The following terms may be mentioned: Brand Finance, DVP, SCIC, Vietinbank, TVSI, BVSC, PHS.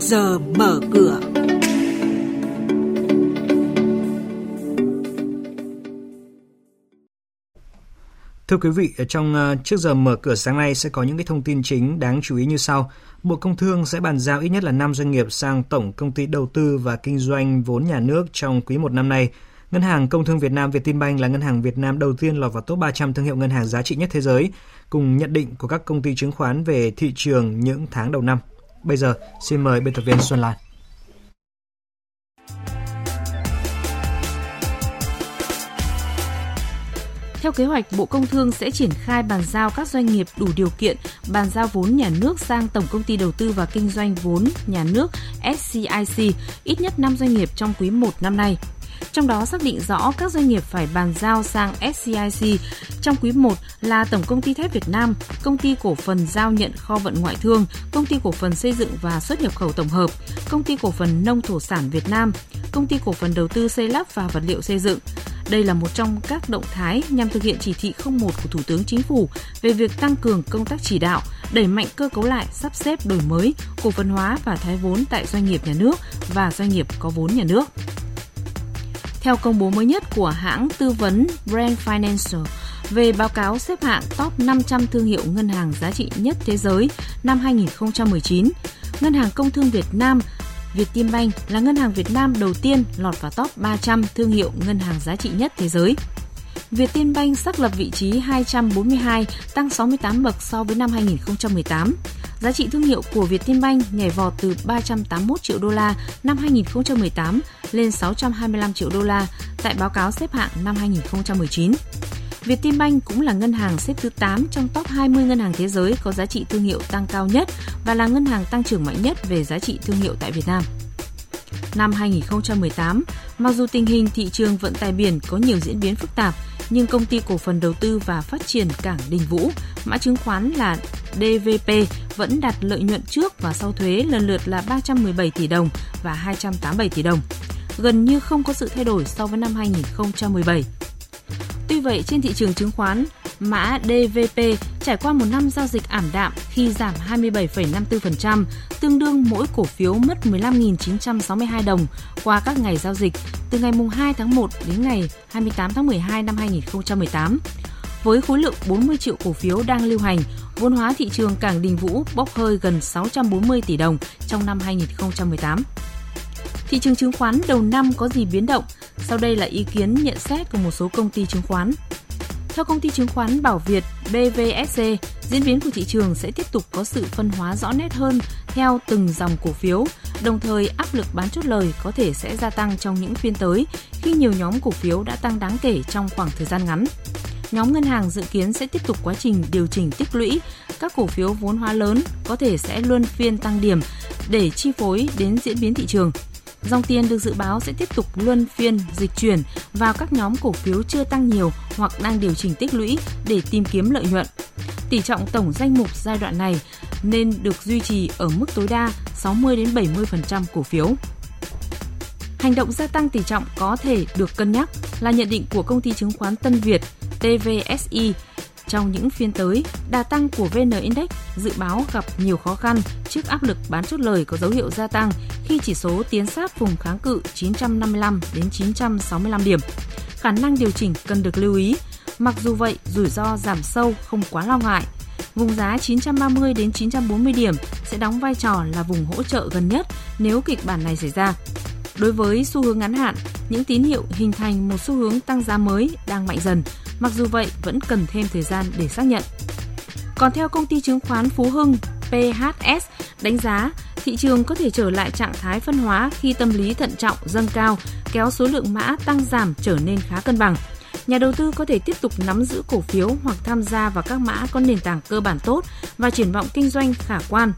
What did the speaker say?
trước giờ mở cửa. Thưa quý vị, trong trước giờ mở cửa sáng nay sẽ có những cái thông tin chính đáng chú ý như sau. Bộ Công Thương sẽ bàn giao ít nhất là 5 doanh nghiệp sang Tổng Công ty Đầu tư và Kinh doanh Vốn Nhà nước trong quý 1 năm nay. Ngân hàng Công thương Việt Nam Vietinbank là ngân hàng Việt Nam đầu tiên lọt vào top 300 thương hiệu ngân hàng giá trị nhất thế giới, cùng nhận định của các công ty chứng khoán về thị trường những tháng đầu năm. Bây giờ, xin mời biên tập viên Xuân Lan. Theo kế hoạch, Bộ Công Thương sẽ triển khai bàn giao các doanh nghiệp đủ điều kiện bàn giao vốn nhà nước sang Tổng Công ty Đầu tư và Kinh doanh Vốn Nhà nước SCIC ít nhất 5 doanh nghiệp trong quý 1 năm nay. Trong đó xác định rõ các doanh nghiệp phải bàn giao sang SCIC trong quý 1 là Tổng Công ty Thép Việt Nam, Công ty Cổ phần Giao nhận Kho vận Ngoại thương, Công ty Cổ phần Xây dựng và Xuất nhập khẩu Tổng hợp, Công ty Cổ phần Nông thổ sản Việt Nam, Công ty Cổ phần Đầu tư Xây lắp và Vật liệu xây dựng. Đây là một trong các động thái nhằm thực hiện chỉ thị 01 của Thủ tướng Chính phủ về việc tăng cường công tác chỉ đạo, đẩy mạnh cơ cấu lại, sắp xếp đổi mới, cổ phần hóa và thoái vốn tại doanh nghiệp nhà nước và doanh nghiệp có vốn nhà nước. Theo công bố mới nhất của hãng tư vấn Brand Finance về báo cáo xếp hạng top 500 thương hiệu ngân hàng giá trị nhất thế giới năm 2019, Ngân hàng Công thương Việt Nam Vietinbank là ngân hàng Việt Nam đầu tiên lọt vào top 300 thương hiệu ngân hàng giá trị nhất thế giới. Vietinbank xác lập vị trí 242, tăng 68 bậc so với năm 2018. Giá trị thương hiệu của Vietinbank nhảy vọt từ 381 triệu đô la năm 2018 lên 625 triệu đô la tại báo cáo xếp hạng năm 2019. Vietinbank cũng là ngân hàng xếp thứ 8 trong top 20 ngân hàng thế giới có giá trị thương hiệu tăng cao nhất và là ngân hàng tăng trưởng mạnh nhất về giá trị thương hiệu tại Việt Nam. Năm 2018, mặc dù tình hình thị trường vận tải biển có nhiều diễn biến phức tạp, nhưng Công ty Cổ phần Đầu tư và Phát triển Cảng Đình Vũ, mã chứng khoán là DVP, vẫn đạt lợi nhuận trước và sau thuế lần lượt là 317 tỷ đồng và 287 tỷ đồng, gần như không có sự thay đổi so với năm 2017. Tuy vậy, trên thị trường chứng khoán, mã DVP trải qua một năm giao dịch ảm đạm khi giảm 27,54%, tương đương mỗi cổ phiếu mất 15.962 đồng qua các ngày giao dịch từ ngày 2 tháng 1 đến ngày 28 tháng 12 năm 2018. Với khối lượng 40 triệu cổ phiếu đang lưu hành, vốn hóa thị trường Cảng Đình Vũ bốc hơi gần 640 tỷ đồng trong năm 2018. Thị trường chứng khoán đầu năm có gì biến động? Sau đây là ý kiến nhận xét của một số công ty chứng khoán. Theo công ty chứng khoán Bảo Việt BVSC, diễn biến của thị trường sẽ tiếp tục có sự phân hóa rõ nét hơn theo từng dòng cổ phiếu, đồng thời áp lực bán chốt lời có thể sẽ gia tăng trong những phiên tới khi nhiều nhóm cổ phiếu đã tăng đáng kể trong khoảng thời gian ngắn. Nhóm ngân hàng dự kiến sẽ tiếp tục quá trình điều chỉnh tích lũy, các cổ phiếu vốn hóa lớn có thể sẽ luân phiên tăng điểm để chi phối đến diễn biến thị trường. Dòng tiền được dự báo sẽ tiếp tục luân phiên dịch chuyển vào các nhóm cổ phiếu chưa tăng nhiều hoặc đang điều chỉnh tích lũy để tìm kiếm lợi nhuận. Tỷ trọng tổng danh mục giai đoạn này nên được duy trì ở mức tối đa 60 đến 70% cổ phiếu. Hành động gia tăng tỷ trọng có thể được cân nhắc là nhận định của công ty chứng khoán Tân Việt TVSI. Trong những phiên tới, đà tăng của VN Index dự báo gặp nhiều khó khăn trước áp lực bán chốt lời có dấu hiệu gia tăng khi chỉ số tiến sát vùng kháng cự 955 đến 965 điểm. Khả năng điều chỉnh cần được lưu ý, mặc dù vậy rủi ro giảm sâu không quá lo ngại. Vùng giá 930 đến 940 điểm sẽ đóng vai trò là vùng hỗ trợ gần nhất nếu kịch bản này xảy ra. Đối với xu hướng ngắn hạn, những tín hiệu hình thành một xu hướng tăng giá mới đang mạnh dần, mặc dù vậy vẫn cần thêm thời gian để xác nhận. Còn theo công ty chứng khoán Phú Hưng PHS đánh giá, thị trường có thể trở lại trạng thái phân hóa khi tâm lý thận trọng dâng cao, kéo số lượng mã tăng giảm trở nên khá cân bằng. Nhà đầu tư có thể tiếp tục nắm giữ cổ phiếu hoặc tham gia vào các mã có nền tảng cơ bản tốt và triển vọng kinh doanh khả quan.